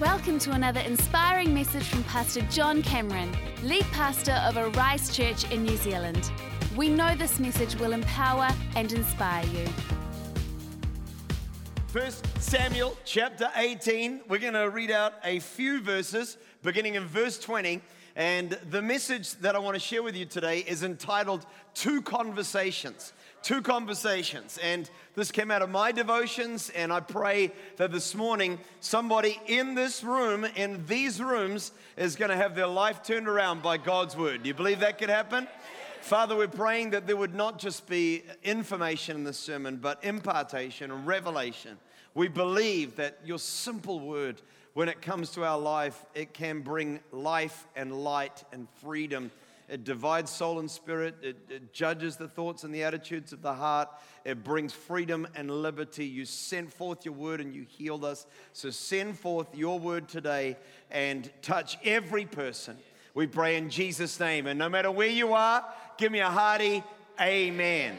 Welcome to another inspiring message from Pastor John Cameron, lead pastor of Arise Church in New Zealand. We know this message will empower and inspire you. 1 Samuel chapter 18, we're going to read out a few verses beginning in verse 20. And the message that I want to share with you today is entitled Two Conversations. Two Conversations. And this came out of my devotions, and I pray that this morning somebody in this room, in these rooms, is going to have their life turned around by God's word. Do you believe that could happen? Father, we're praying that there would not just be information in this sermon, but impartation and revelation. We believe that your simple word, when it comes to our life, it can bring life and light and freedom. It divides soul and spirit. It judges the thoughts and the attitudes of the heart. It brings freedom and liberty. You sent forth your word and you healed us. So send forth your word today and touch every person. We pray in Jesus' name. And no matter where you are, give me a hearty amen.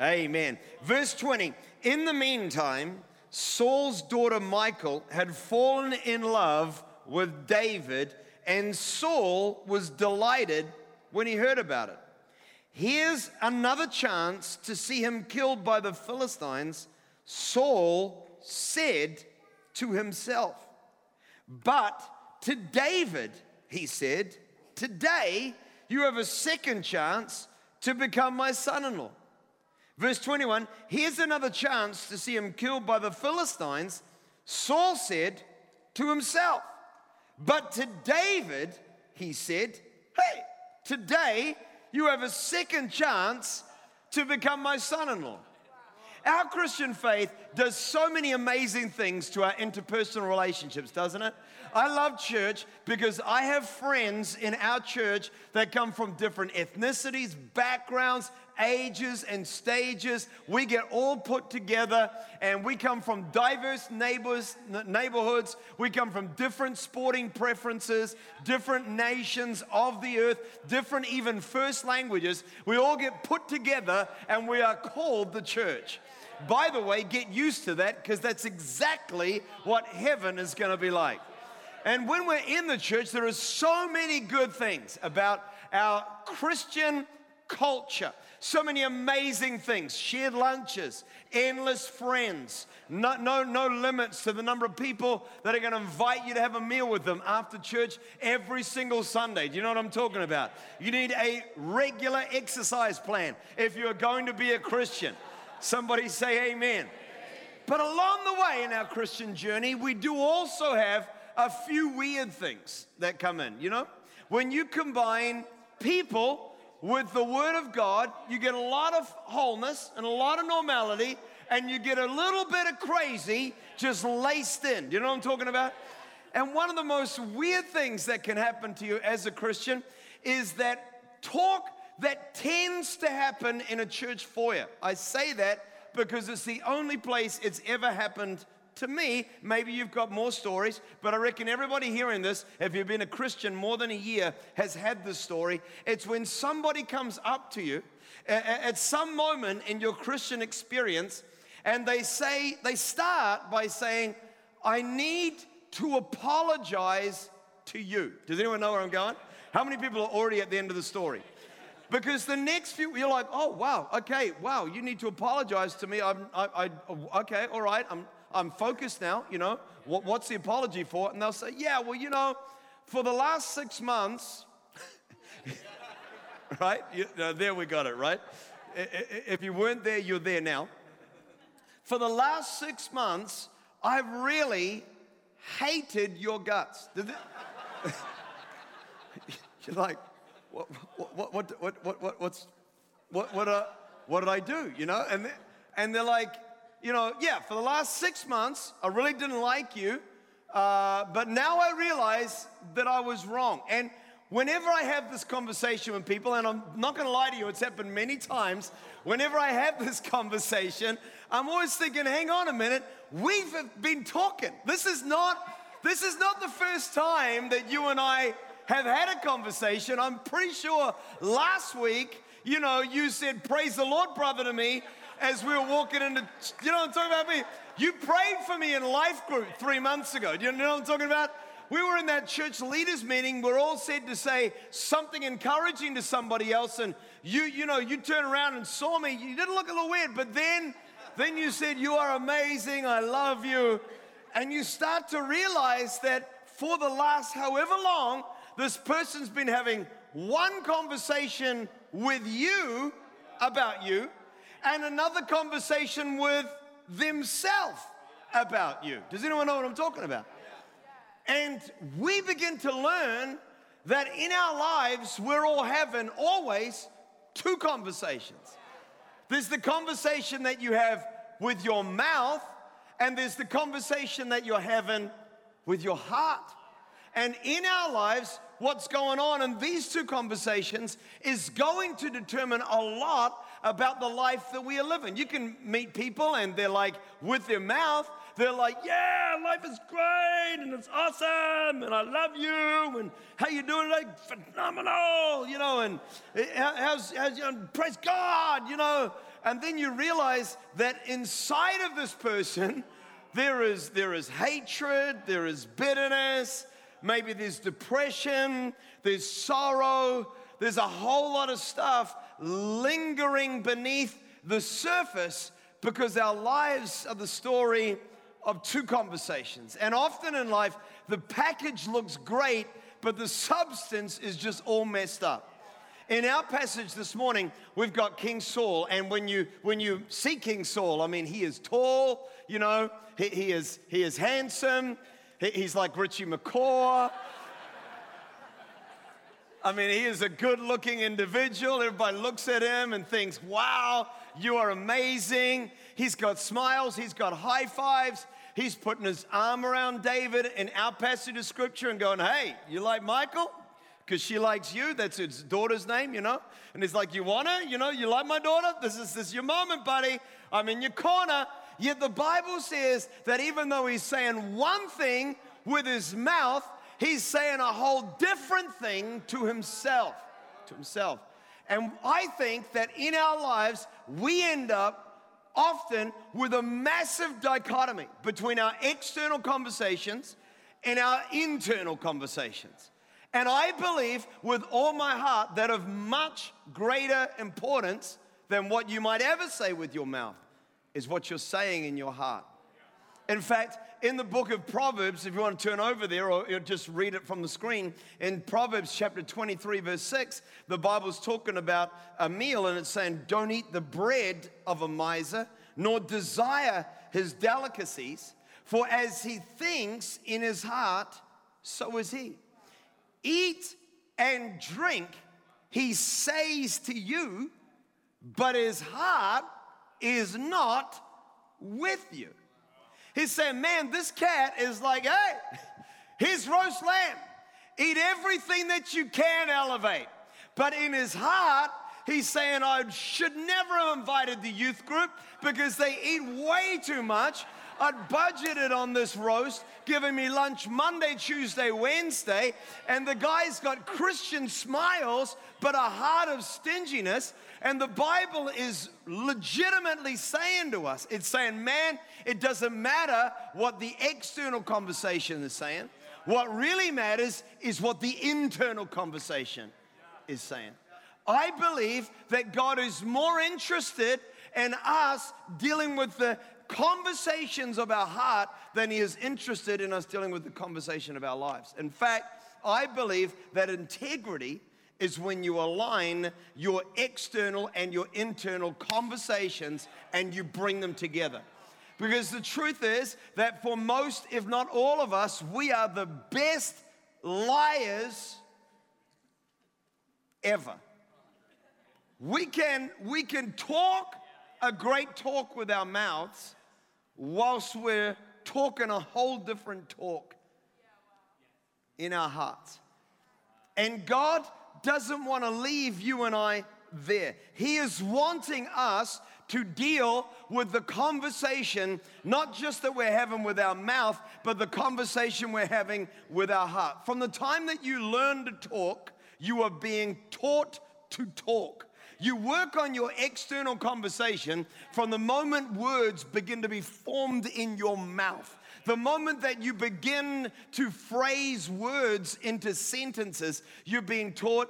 Amen. Verse 20, in the meantime, Saul's daughter Michal had fallen in love with David, and Saul was delighted when he heard about it. Here's another chance to see him killed by the Philistines, Saul said to himself. But to David, he said, today you have a second chance to become my son-in-law. Verse 21, here's another chance to see him killed by the Philistines. Saul said to himself, but to David, he said, hey, today you have a second chance to become my son-in-law. Our Christian faith does so many amazing things to our interpersonal relationships, doesn't it? I love church because I have friends in our church that come from different ethnicities, backgrounds, ages and stages. We get all put together, and we come from diverse neighborhoods. We come from different sporting preferences, different nations of the earth, different even first languages. We all get put together, and we are called the church. By the way, get used to that, because that's exactly what heaven is going to be like. And when we're in the church, there are so many good things about our Christian culture. So many amazing things, shared lunches, endless friends, no limits to the number of people that are going to invite you to have a meal with them after church every single Sunday. Do you know what I'm talking about? You need a regular exercise plan if you're going to be a Christian. Somebody say amen. But along the way in our Christian journey, we do also have a few weird things that come in, you know? When you combine people with the Word of God, you get a lot of wholeness and a lot of normality, and you get a little bit of crazy just laced in. Do you know what I'm talking about? And one of the most weird things that can happen to you as a Christian is that talk that tends to happen in a church foyer. I say that because it's the only place it's ever happened to me. Maybe you've got more stories, but I reckon everybody hearing this, if you've been a Christian more than a year, has had this story. It's when somebody comes up to you at some moment in your Christian experience, and they start by saying, I need to apologize to you. Does anyone know where I'm going? How many people are already at the end of the story? Because the next few, you're like, oh, wow, okay, wow, you need to apologize to me. I'm focused now, you know, what's the apology for? And they'll say, yeah, well, you know, for the last 6 months, right? There we got it, right? If you weren't there, you're there now. For the last 6 months, I've really hated your guts. You're like, what did I do, you know? And they're like, you know, yeah, for the last 6 months, I really didn't like you, but now I realize that I was wrong. And whenever I have this conversation with people, and I'm not going to lie to you, it's happened many times, whenever I have this conversation, I'm always thinking, hang on a minute, we've been talking. This is not the first time that you and I have had a conversation. I'm pretty sure last week, you know, you said, praise the Lord, brother, to me. as we were walking into, you know what I'm talking about? You prayed for me in life group 3 months ago. Do you know what I'm talking about? We were in that church leaders meeting. We're all said to say something encouraging to somebody else, and you turned around and saw me. You didn't look a little weird, but then you said, "You are amazing. I love you," and you start to realize that for the last however long, this person's been having one conversation with you about you, and another conversation with themselves about you. Does anyone know what I'm talking about? And we begin to learn that in our lives, we're all having always two conversations. There's the conversation that you have with your mouth, and there's the conversation that you're having with your heart. And in our lives, what's going on in these two conversations is going to determine a lot about the life that we are living. You can meet people and they're like, with their mouth, they're like, "Yeah, life is great, and it's awesome, and I love you, and how you doing? Like, phenomenal, you know, and how's you know, praise God, you know." And then you realize that inside of this person, there is hatred, there is bitterness, maybe there's depression, there's sorrow, there's a whole lot of stuff lingering beneath the surface, because our lives are the story of two conversations. And often in life, the package looks great, but the substance is just all messed up. In our passage this morning, we've got King Saul, and when you see King Saul, I mean, he is tall, you know, he is handsome, he's like Richie McCaw. I mean, he is a good-looking individual. Everybody looks at him and thinks, "Wow, you are amazing." He's got smiles. He's got high fives. He's putting his arm around David in our passage of Scripture and going, "Hey, you like Michael? Because she likes you." That's his daughter's name, you know. And he's like, "You want her? You know, you like my daughter? This is your moment, buddy. I'm in your corner." Yet the Bible says that even though he's saying one thing with his mouth, he's saying a whole different thing to himself, And I think that in our lives, we end up often with a massive dichotomy between our external conversations and our internal conversations. And I believe with all my heart that of much greater importance than what you might ever say with your mouth is what you're saying in your heart. In fact, in the book of Proverbs, if you want to turn over there or just read it from the screen, in Proverbs chapter 23, verse 6, the Bible's talking about a meal, and it's saying, "Don't eat the bread of a miser, nor desire his delicacies, for as he thinks in his heart, so is he. Eat and drink, he says to you, but his heart is not with you." He's saying, man, this cat is like, hey, here's roast lamb. Eat everything that you can elevate. But in his heart, he's saying, I should never have invited the youth group because they eat way too much. I'd budgeted on this roast, giving me lunch Monday, Tuesday, Wednesday, and the guy's got Christian smiles but a heart of stinginess. And the Bible is legitimately saying to us, it's saying, man, it doesn't matter what the external conversation is saying. What really matters is what the internal conversation is saying. I believe that God is more interested in us dealing with the conversations of our heart than he is interested in us dealing with the conversation of our lives. In fact, I believe that integrity is when you align your external and your internal conversations and you bring them together. Because the truth is that for most, if not all of us, we are the best liars ever. We can talk a great talk with our mouths whilst we're talking a whole different talk in our hearts. And God doesn't want to leave you and I there. He is wanting us to deal with the conversation, not just that we're having with our mouth, but the conversation we're having with our heart. From the time that you learn to talk, you are being taught to talk. You work on your external conversation from the moment words begin to be formed in your mouth. The moment that you begin to phrase words into sentences, you're being taught,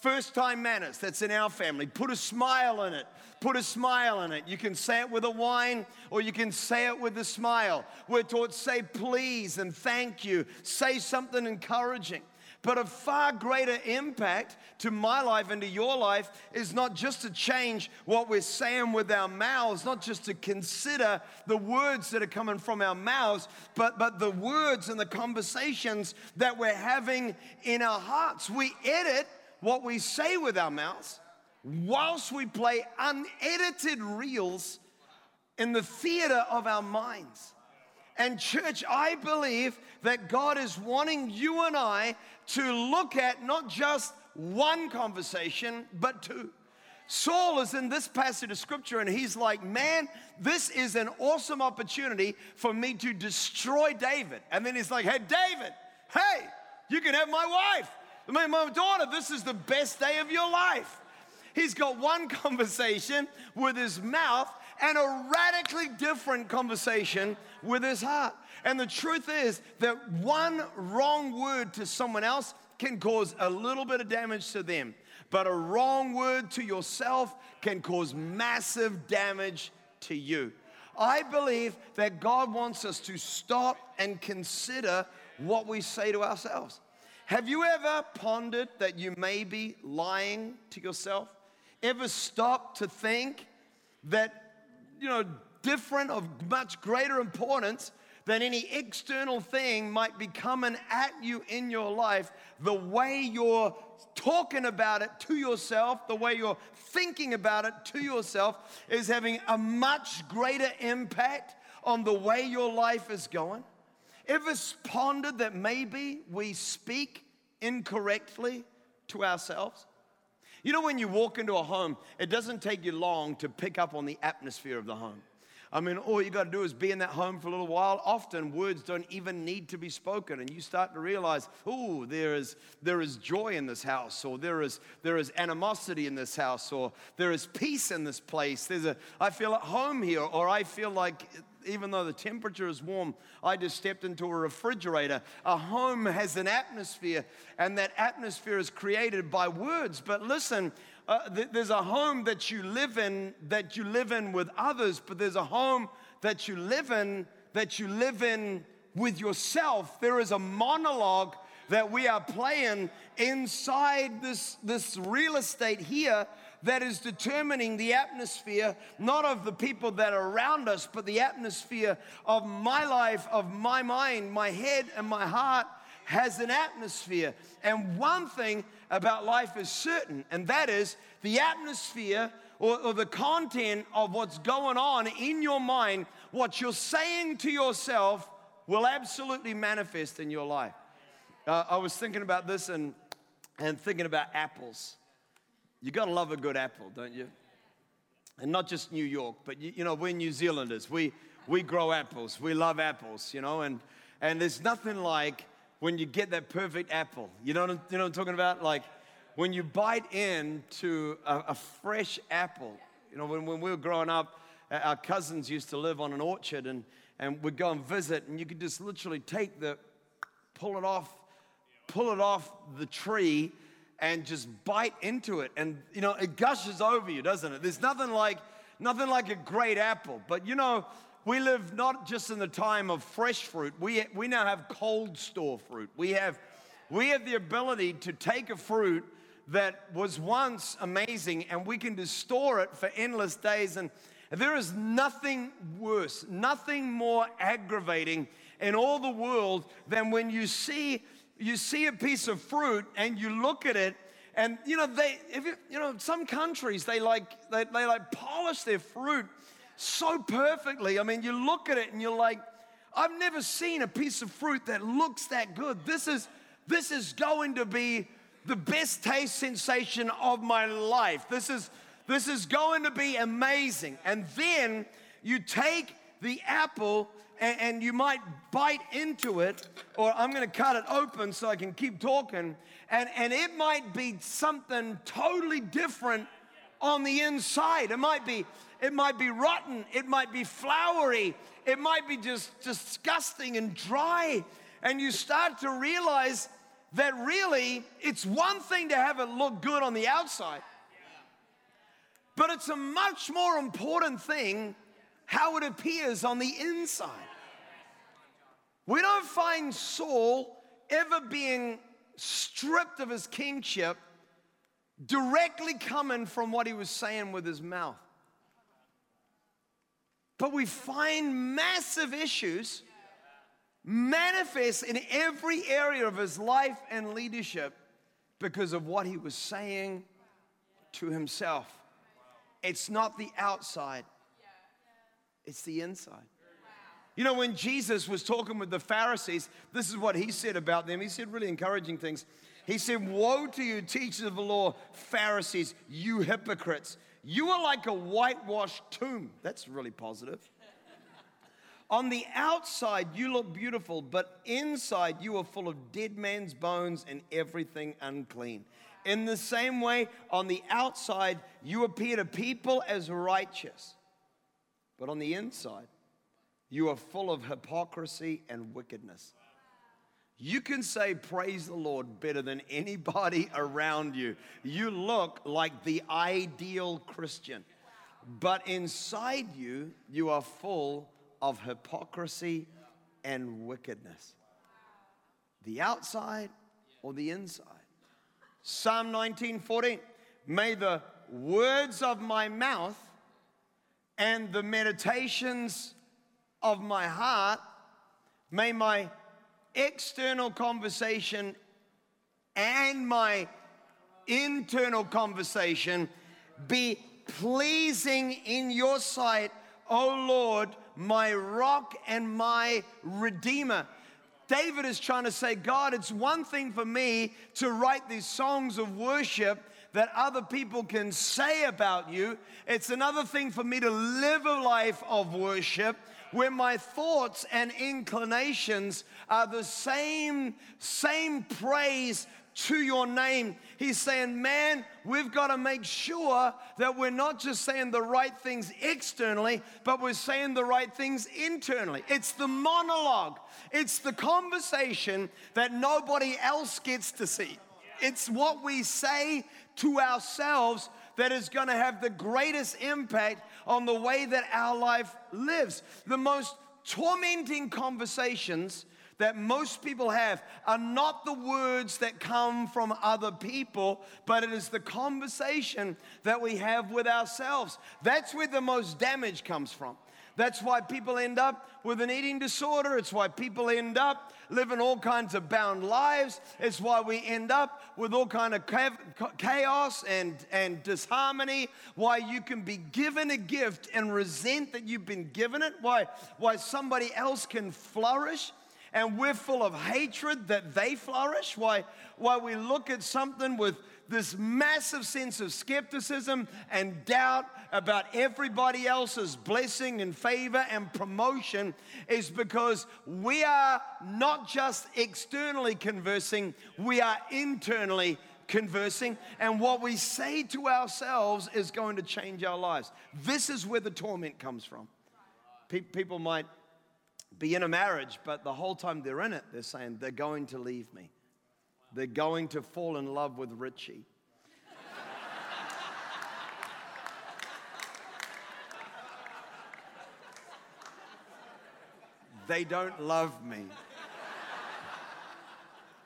first-time manners. That's in our family. Put a smile in it. Put a smile in it. You can say it with a whine, or you can say it with a smile. We're taught say please and thank you. Say something encouraging. But a far greater impact to my life and to your life is not just to change what we're saying with our mouths, not just to consider the words that are coming from our mouths, but the words and the conversations that we're having in our hearts. We edit what we say with our mouths whilst we play unedited reels in the theater of our minds. And church, I believe that God is wanting you and I to look at not just one conversation, but two. Saul is in this passage of scripture and he's like, man, this is an awesome opportunity for me to destroy David. And then he's like, hey, David, hey, you can have my wife. My daughter, this is the best day of your life. He's got one conversation with his mouth and a radically different conversation with his heart. And the truth is that one wrong word to someone else can cause a little bit of damage to them, but a wrong word to yourself can cause massive damage to you. I believe that God wants us to stop and consider what we say to ourselves. Have you ever pondered that you may be lying to yourself? Ever stopped to think that, different of much greater importance than any external thing might be coming at you in your life, the way you're talking about it to yourself, the way you're thinking about it to yourself is having a much greater impact on the way your life is going? Ever pondered that maybe we speak incorrectly to ourselves? When you walk into a home, it doesn't take you long to pick up on the atmosphere of the home. All you got to do is be in that home for a little while. Often, words don't even need to be spoken, and you start to realize, there is joy in this house, or there is animosity in this house, or there is peace in this place. I feel at home here, or I feel like even though the temperature is warm, I just stepped into a refrigerator. A home has an atmosphere, and that atmosphere is created by words. But listen, there's a home that you live in with others, but there's a home that you live in with yourself. There is a monologue that we are playing inside this real estate here that is determining the atmosphere, not of the people that are around us, but the atmosphere of my life, of my mind, my head, and my heart has an atmosphere. And one thing about life is certain, and that is the atmosphere or the content of what's going on in your mind, what you're saying to yourself will absolutely manifest in your life. I was thinking about this and thinking about apples. You got to love a good apple, don't you? And not just New York, but we're New Zealanders. We grow apples. We love apples, and there's nothing like when you get that perfect apple. You know what I'm talking about? Like when you bite into a fresh apple. When we were growing up, our cousins used to live on an orchard and we'd go and visit, and you could just literally pull it off the tree and just bite into it, and it gushes over you, doesn't it? There's nothing like a great apple. But we live not just in the time of fresh fruit. We now have cold store fruit. We have the ability to take a fruit that was once amazing, and we can just store it for endless days. And there is nothing worse, nothing more aggravating in all the world than when you see a piece of fruit and you look at it, and some countries they polish their fruit so perfectly. You look at it and you're like, I've never seen a piece of fruit that looks that good. This is going to be the best taste sensation of my life. This is going to be amazing. And then you take the apple and you might bite into it, or I'm going to cut it open so I can keep talking, and it might be something totally different on the inside. It might be rotten. It might be floury. It might be just disgusting and dry. And you start to realize that really it's one thing to have it look good on the outside, but it's a much more important thing how it appears on the inside. We don't find Saul ever being stripped of his kingship directly coming from what he was saying with his mouth. But we find massive issues manifest in every area of his life and leadership because of what he was saying to himself. It's not the outside, it's the inside. You know, when Jesus was talking with the Pharisees, this is what he said about them. He said really encouraging things. He said, "Woe to you, teachers of the law, Pharisees, you hypocrites. You are like a whitewashed tomb." That's really positive. "On the outside, you look beautiful, but inside you are full of dead man's bones and everything unclean. In the same way, on the outside, you appear to people as righteous, but on the inside, you are full of hypocrisy and wickedness." You can say praise the Lord better than anybody around you. You look like the ideal Christian, but inside you, you are full of hypocrisy and wickedness. The outside or the inside? Psalm 19:14, "May the words of my mouth and the meditations of my heart, may my external conversation and my internal conversation be pleasing in your sight, O Lord, my rock and my redeemer." David is trying to say, God, it's one thing for me to write these songs of worship that other people can say about you. It's another thing for me to live a life of worship where my thoughts and inclinations are the same praise to your name. He's saying, man, we've got to make sure that we're not just saying the right things externally, but we're saying the right things internally. It's the monologue. It's the conversation that nobody else gets to see. It's what we say to ourselves that is going to have the greatest impact on the way that our life lives. The most tormenting conversations that most people have are not the words that come from other people, but it is the conversation that we have with ourselves. That's where the most damage comes from. That's why people end up with an eating disorder. It's why people end up living all kinds of bound lives. It's why we end up with all kind of chaos and disharmony. Why you can be given a gift and resent that you've been given it. Why somebody else can flourish and we're full of hatred that they flourish. Why we look at something with this massive sense of skepticism and doubt about everybody else's blessing and favor and promotion is because we are not just externally conversing, we are internally conversing, and what we say to ourselves is going to change our lives. This is where the torment comes from. People might be in a marriage, but the whole time they're in it, they're saying, they're going to leave me. They're going to fall in love with Richie. They don't love me.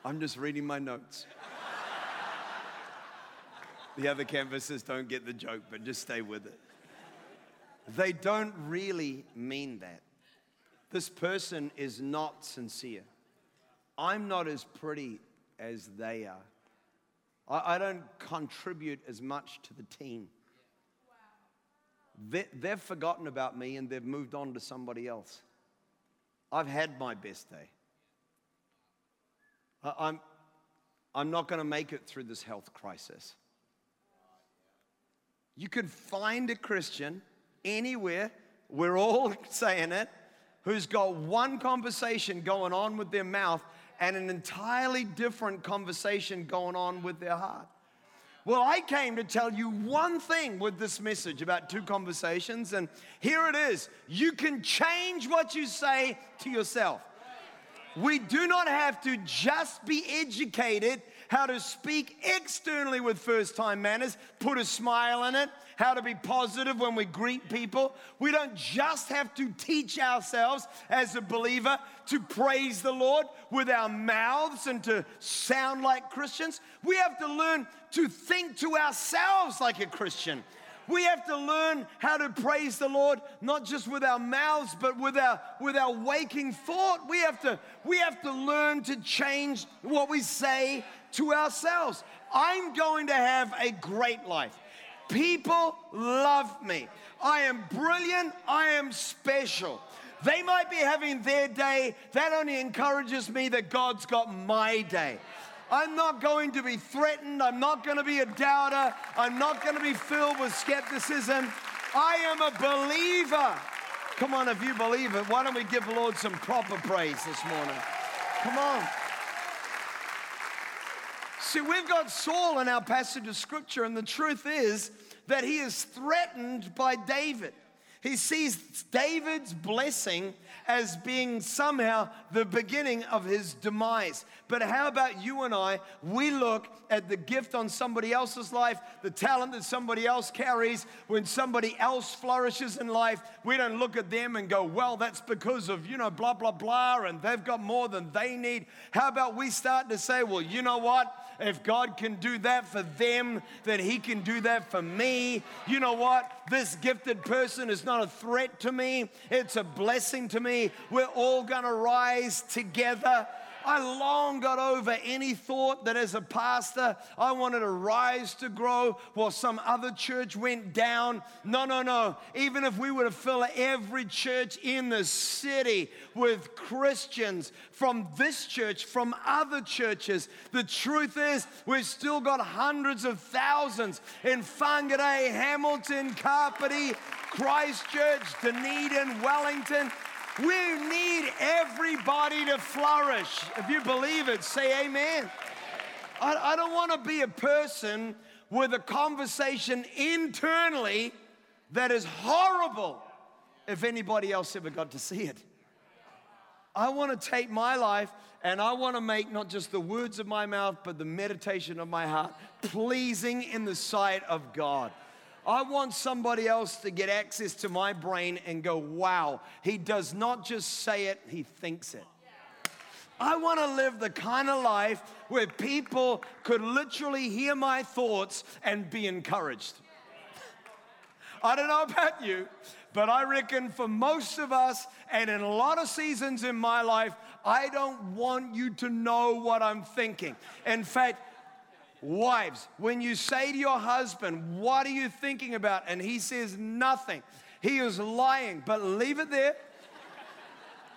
I'm just reading my notes. The other canvassers don't get the joke, but just stay with it. They don't really mean that. This person is not sincere. I'm not as pretty as they are. I don't contribute as much to the team. They've forgotten about me and they've moved on to somebody else. I've had my best day. I'm not going to make it through this health crisis. You can find a Christian anywhere, we're all saying it, who's got one conversation going on with their mouth and an entirely different conversation going on with their heart. Well, I came to tell you one thing with this message about two conversations, and here it is. You can change what you say to yourself. We do not have to just be educated how to speak externally with first-time manners, put a smile in it, how to be positive when we greet people. We don't just have to teach ourselves as a believer to praise the Lord with our mouths and to sound like Christians. We have to learn to think to ourselves like a Christian. We have to learn how to praise the Lord, not just with our mouths, but with our waking thought. We have to learn to change what we say to ourselves. I'm going to have a great life. People love me. I am brilliant. I am special. They might be having their day. That only encourages me that God's got my day. I'm not going to be threatened. I'm not going to be a doubter. I'm not going to be filled with skepticism. I am a believer. Come on, if you believe it, why don't we give the Lord some proper praise this morning? Come on. See, we've got Saul in our passage of Scripture, and the truth is that he is threatened by David. He sees David's blessing as being somehow the beginning of his demise. But how about you and I? We look at the gift on somebody else's life, the talent that somebody else carries. When somebody else flourishes in life, we don't look at them and go, well, that's because of, blah, blah, blah, and they've got more than they need. How about we start to say, well, you know what? If God can do that for them, then He can do that for me. You know what? This gifted person is not a threat to me. It's a blessing to me. We're all going to rise together. I long got over any thought that as a pastor, I wanted to rise to grow while some other church went down. No. Even if we were to fill every church in the city with Christians from this church, from other churches, the truth is we've still got hundreds of thousands in Whangarei, Hamilton, Kapiti, Christchurch, Dunedin, Wellington. We need everybody to flourish. If you believe it, say amen. I don't want to be a person with a conversation internally that is horrible if anybody else ever got to see it. I want to take my life and I want to make not just the words of my mouth, but the meditation of my heart pleasing in the sight of God. I want somebody else to get access to my brain and go, wow, he does not just say it, he thinks it. I want to live the kind of life where people could literally hear my thoughts and be encouraged. I don't know about you, but I reckon for most of us and in a lot of seasons in my life, I don't want you to know what I'm thinking. In fact, wives, when you say to your husband, what are you thinking about? And he says nothing. He is lying, but leave it there.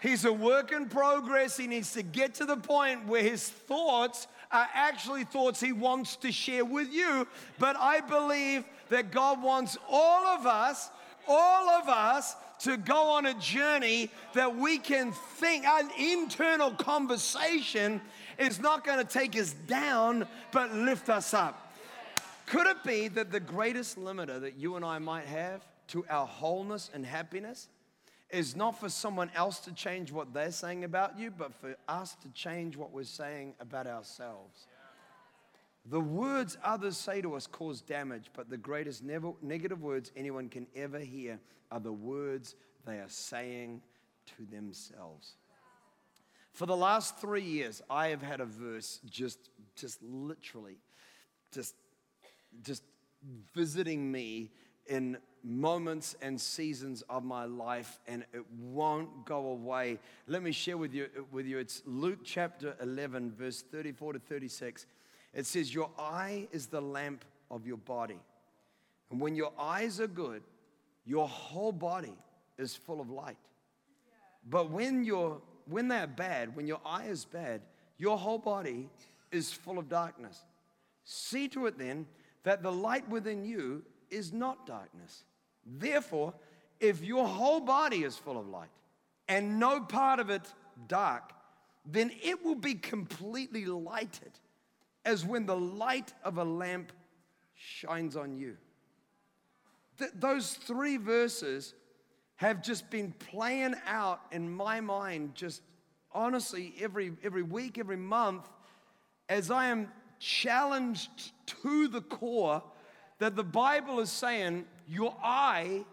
He's a work in progress. He needs to get to the point where his thoughts are actually thoughts he wants to share with you. But I believe that God wants all of us, to go on a journey that we can think. An internal conversation is not going to take us down, but lift us up. Could it be that the greatest limiter that you and I might have to our wholeness and happiness is not for someone else to change what they're saying about you, but for us to change what we're saying about ourselves? The words others say to us cause damage, but the greatest negative words anyone can ever hear are the words they are saying to themselves. For the last 3 years, I have had a verse just literally visiting me in moments and seasons of my life, and it won't go away. Let me share with you. It's Luke chapter 11, verse 34 to 36. It says, your eye is the lamp of your body. And when your eyes are good, your whole body is full of light. But when your eye is bad, your whole body is full of darkness. See to it then that the light within you is not darkness. Therefore, if your whole body is full of light and no part of it dark, then it will be completely lighted, as when the light of a lamp shines on you. Those three verses have just been playing out in my mind just honestly every week, every month, as I am challenged to the core that the Bible is saying your eye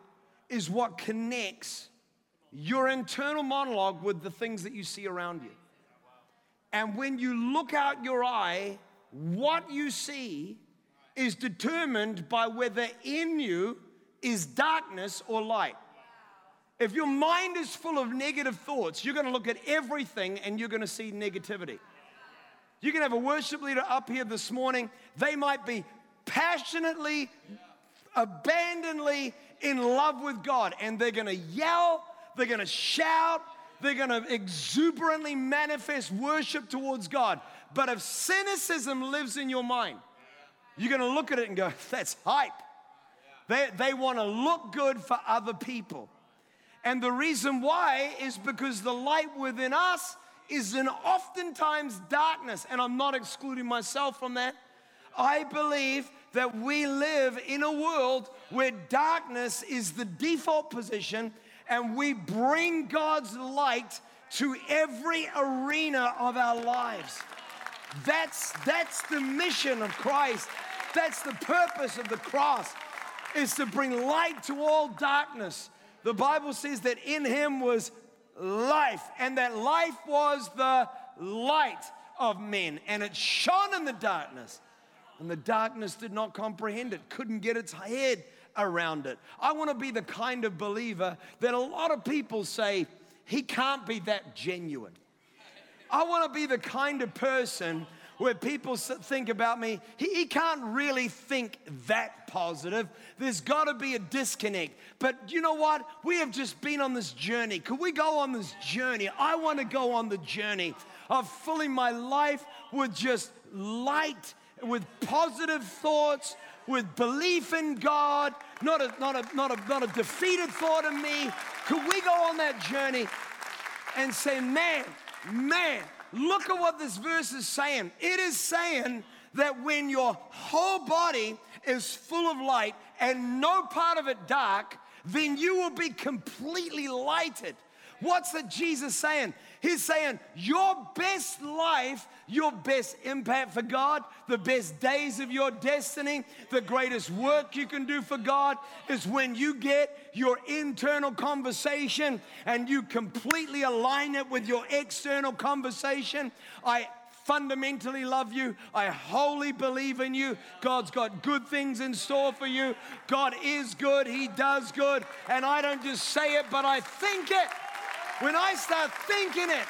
is what connects your internal monologue with the things that you see around you. And when you look out your eye, what you see is determined by whether in you is darkness or light. If your mind is full of negative thoughts, you're going to look at everything and you're going to see negativity. You can have a worship leader up here this morning. They might be passionately, abandonedly in love with God, and they're going to yell, they're going to shout, they're going to exuberantly manifest worship towards God. But if cynicism lives in your mind, you're going to look at it and go, that's hype. They want to look good for other people. And the reason why is because the light within us is in oftentimes darkness. And I'm not excluding myself from that. I believe that we live in a world where darkness is the default position, and we bring God's light to every arena of our lives. That's the mission of Christ. That's the purpose of the cross, is to bring light to all darkness. The Bible says that in him was life, and that life was the light of men, and it shone in the darkness, and the darkness did not comprehend it, couldn't get its head around it. I want to be the kind of believer that a lot of people say, he can't be that genuine. I want to be the kind of person where people think about me, he can't really think that positive. There's got to be a disconnect. But you know what? We have just been on this journey. Could we go on this journey? I want to go on the journey of filling my life with just light, with positive thoughts, with belief in God, not a defeated thought in me. Could we go on that journey and say, man, look at what this verse is saying. It is saying that when your whole body is full of light and no part of it dark, then you will be completely lighted. What's that Jesus saying? He's saying your best life, your best impact for God, the best days of your destiny, the greatest work you can do for God is when you get your internal conversation and you completely align it with your external conversation. I fundamentally love you. I wholly believe in you. God's got good things in store for you. God is good. He does good. And I don't just say it, but I think it. When I start thinking it,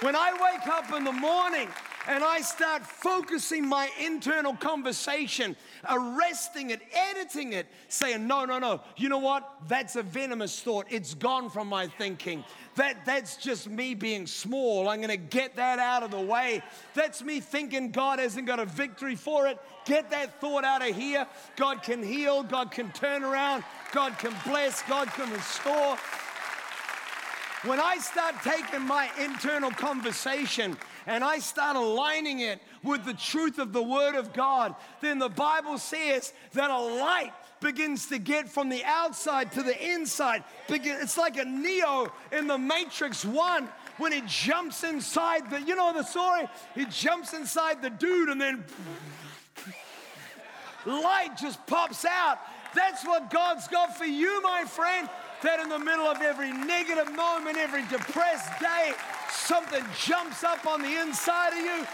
when I wake up in the morning and I start focusing my internal conversation, arresting it, editing it, saying, no, you know what? That's a venomous thought. It's gone from my thinking. That's just me being small. I'm going to get that out of the way. That's me thinking God hasn't got a victory for it. Get that thought out of here. God can heal. God can turn around. God can bless. God can restore. When I start taking my internal conversation and I start aligning it with the truth of the Word of God, then the Bible says that a light begins to get from the outside to the inside. It's like a Neo in the Matrix 1 when he jumps inside the, you know the story? He jumps inside the dude and then light just pops out. That's what God's got for you, my friend. That in the middle of every negative moment, every depressed day, something jumps up on the inside of you,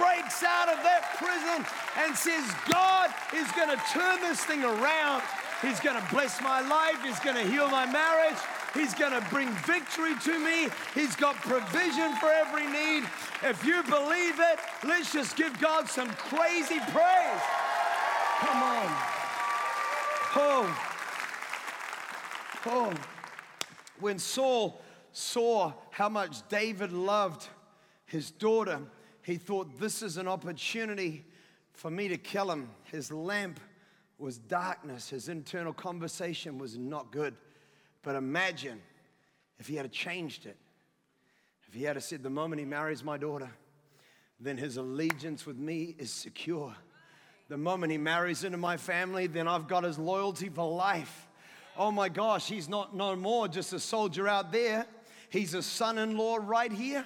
breaks out of that prison, and says, God is going to turn this thing around. He's going to bless my life. He's going to heal my marriage. He's going to bring victory to me. He's got provision for every need. If you believe it, let's just give God some crazy praise. Come on. Oh, when Saul saw how much David loved his daughter, he thought, this is an opportunity for me to kill him. His lamp was darkness. His internal conversation was not good. But imagine if he had changed it. If he had said, the moment he marries my daughter, then his allegiance with me is secure. The moment he marries into my family, then I've got his loyalty for life. Oh my gosh, he's not no more just a soldier out there. He's a son-in-law right here.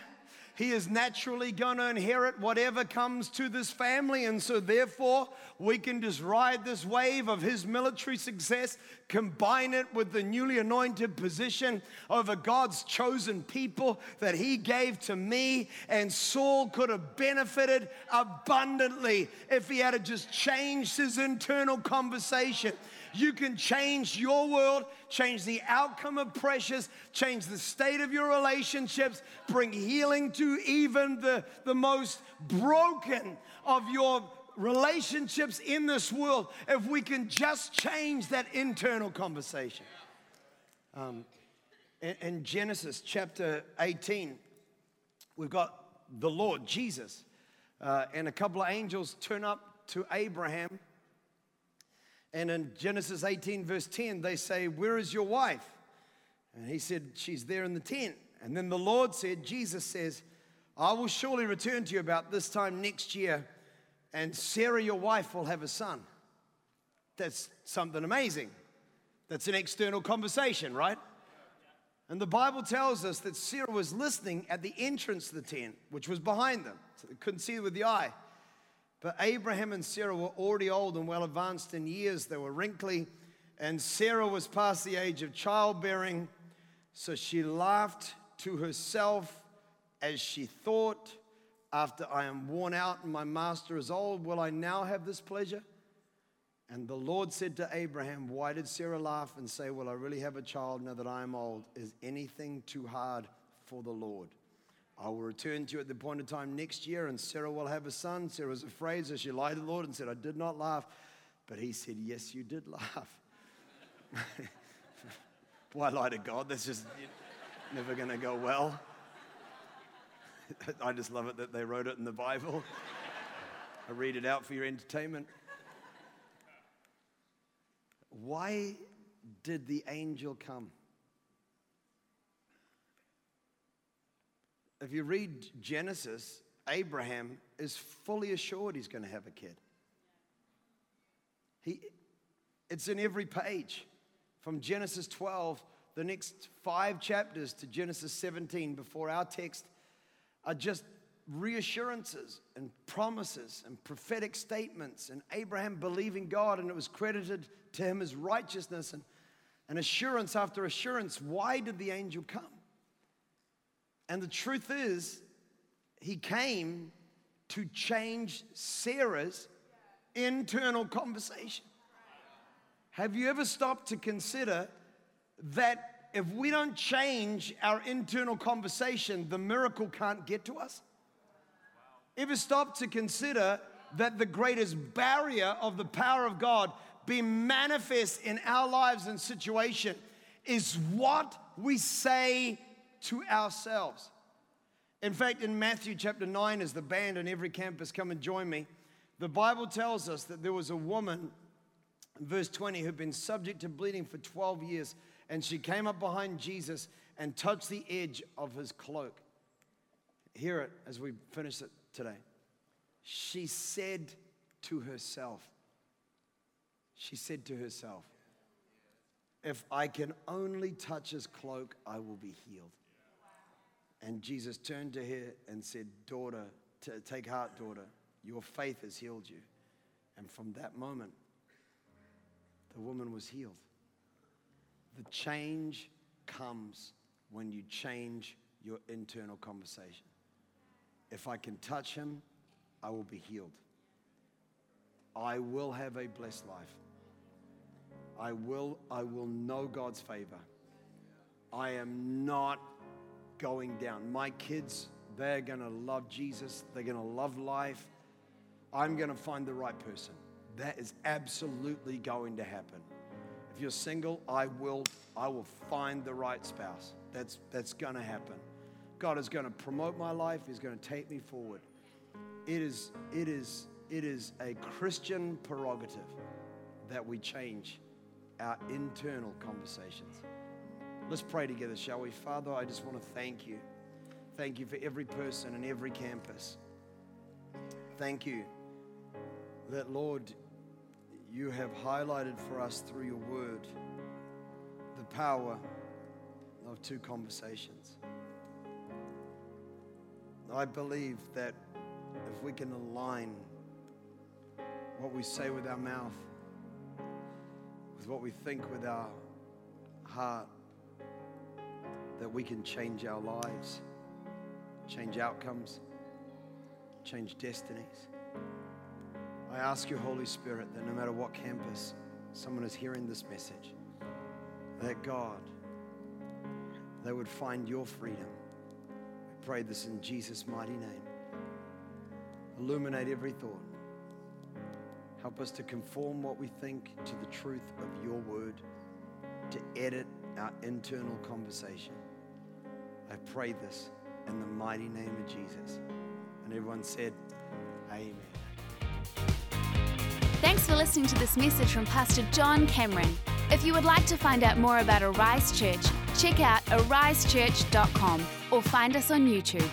He is naturally going to inherit whatever comes to this family. And so therefore, we can just ride this wave of his military success, combine it with the newly anointed position over God's chosen people that he gave to me. And Saul could have benefited abundantly if he had just changed his internal conversation. You can change your world, change the outcome of pressures, change the state of your relationships, bring healing to even the most broken of your relationships in this world if we can just change that internal conversation. In Genesis chapter 18, we've got the Lord, Jesus, and a couple of angels turn up to Abraham. And in Genesis 18, verse 10, they say, "Where is your wife?" And he said, "She's there in the tent." And then the Lord said, Jesus says, "I will surely return to you about this time next year, and Sarah, your wife, will have a son." That's something amazing. That's an external conversation, right? And the Bible tells us that Sarah was listening at the entrance of the tent, which was behind them. So they couldn't see with the eye. But Abraham and Sarah were already old and well advanced in years. They were wrinkly, and Sarah was past the age of childbearing. So she laughed to herself as she thought, "After I am worn out and my master is old, will I now have this pleasure?" And the Lord said to Abraham, "Why did Sarah laugh and say, 'Will I really have a child now that I am old?' Is anything too hard for the Lord? I will return to you at the appointed time next year, and Sarah will have a son." Sarah was afraid, so she lied to the Lord and said, "I did not laugh." But he said, "Yes, you did laugh." Why lie to God? That's just never going to go well. I just love it that they wrote it in the Bible. I read it out for your entertainment. Why did the angel come? If you read Genesis, Abraham is fully assured he's going to have a kid. It's in every page. From Genesis 12, the next 5 chapters to Genesis 17 before our text are just reassurances and promises and prophetic statements and Abraham believing God, and it was credited to him as righteousness, and assurance after assurance. Why did the angel come? And the truth is, he came to change Sarah's internal conversation. Have you ever stopped to consider that if we don't change our internal conversation, the miracle can't get to us? Ever stopped to consider that the greatest barrier of the power of God being manifest in our lives and situation is what we say to ourselves? In fact, in Matthew chapter 9, as the band on every campus come and join me, the Bible tells us that there was a woman, in verse 20, who'd been subject to bleeding for 12 years, and she came up behind Jesus and touched the edge of his cloak. Hear it as we finish it today. She said to herself, "If I can only touch his cloak, I will be healed." And Jesus turned to her and said, "Daughter, take heart, daughter. Your faith has healed you." And from that moment, the woman was healed. The change comes when you change your internal conversation. If I can touch him, I will be healed. I will have a blessed life. I will know God's favor. I am not going down. My kids, they're going to love Jesus. They're going to love life. I'm going to find the right person. That is absolutely going to happen. If you're single, I will find the right spouse. That's going to happen. God is going to promote my life. He's going to take me forward. It is a Christian prerogative that we change our internal conversations. Let's pray together, shall we? Father, I just want to thank you. Thank you for every person and every campus. Thank you that, Lord, you have highlighted for us through your word the power of two conversations. I believe that if we can align what we say with our mouth, with what we think with our heart, that we can change our lives, change outcomes, change destinies. I ask you, Holy Spirit, that no matter what campus someone is hearing this message, that God, they would find your freedom. We pray this in Jesus' mighty name. Illuminate every thought. Help us to conform what we think to the truth of your word, to edit our internal conversation. I pray this in the mighty name of Jesus. And everyone said, amen. Thanks for listening to this message from Pastor John Cameron. If you would like to find out more about Arise Church, check out arisechurch.com or find us on YouTube.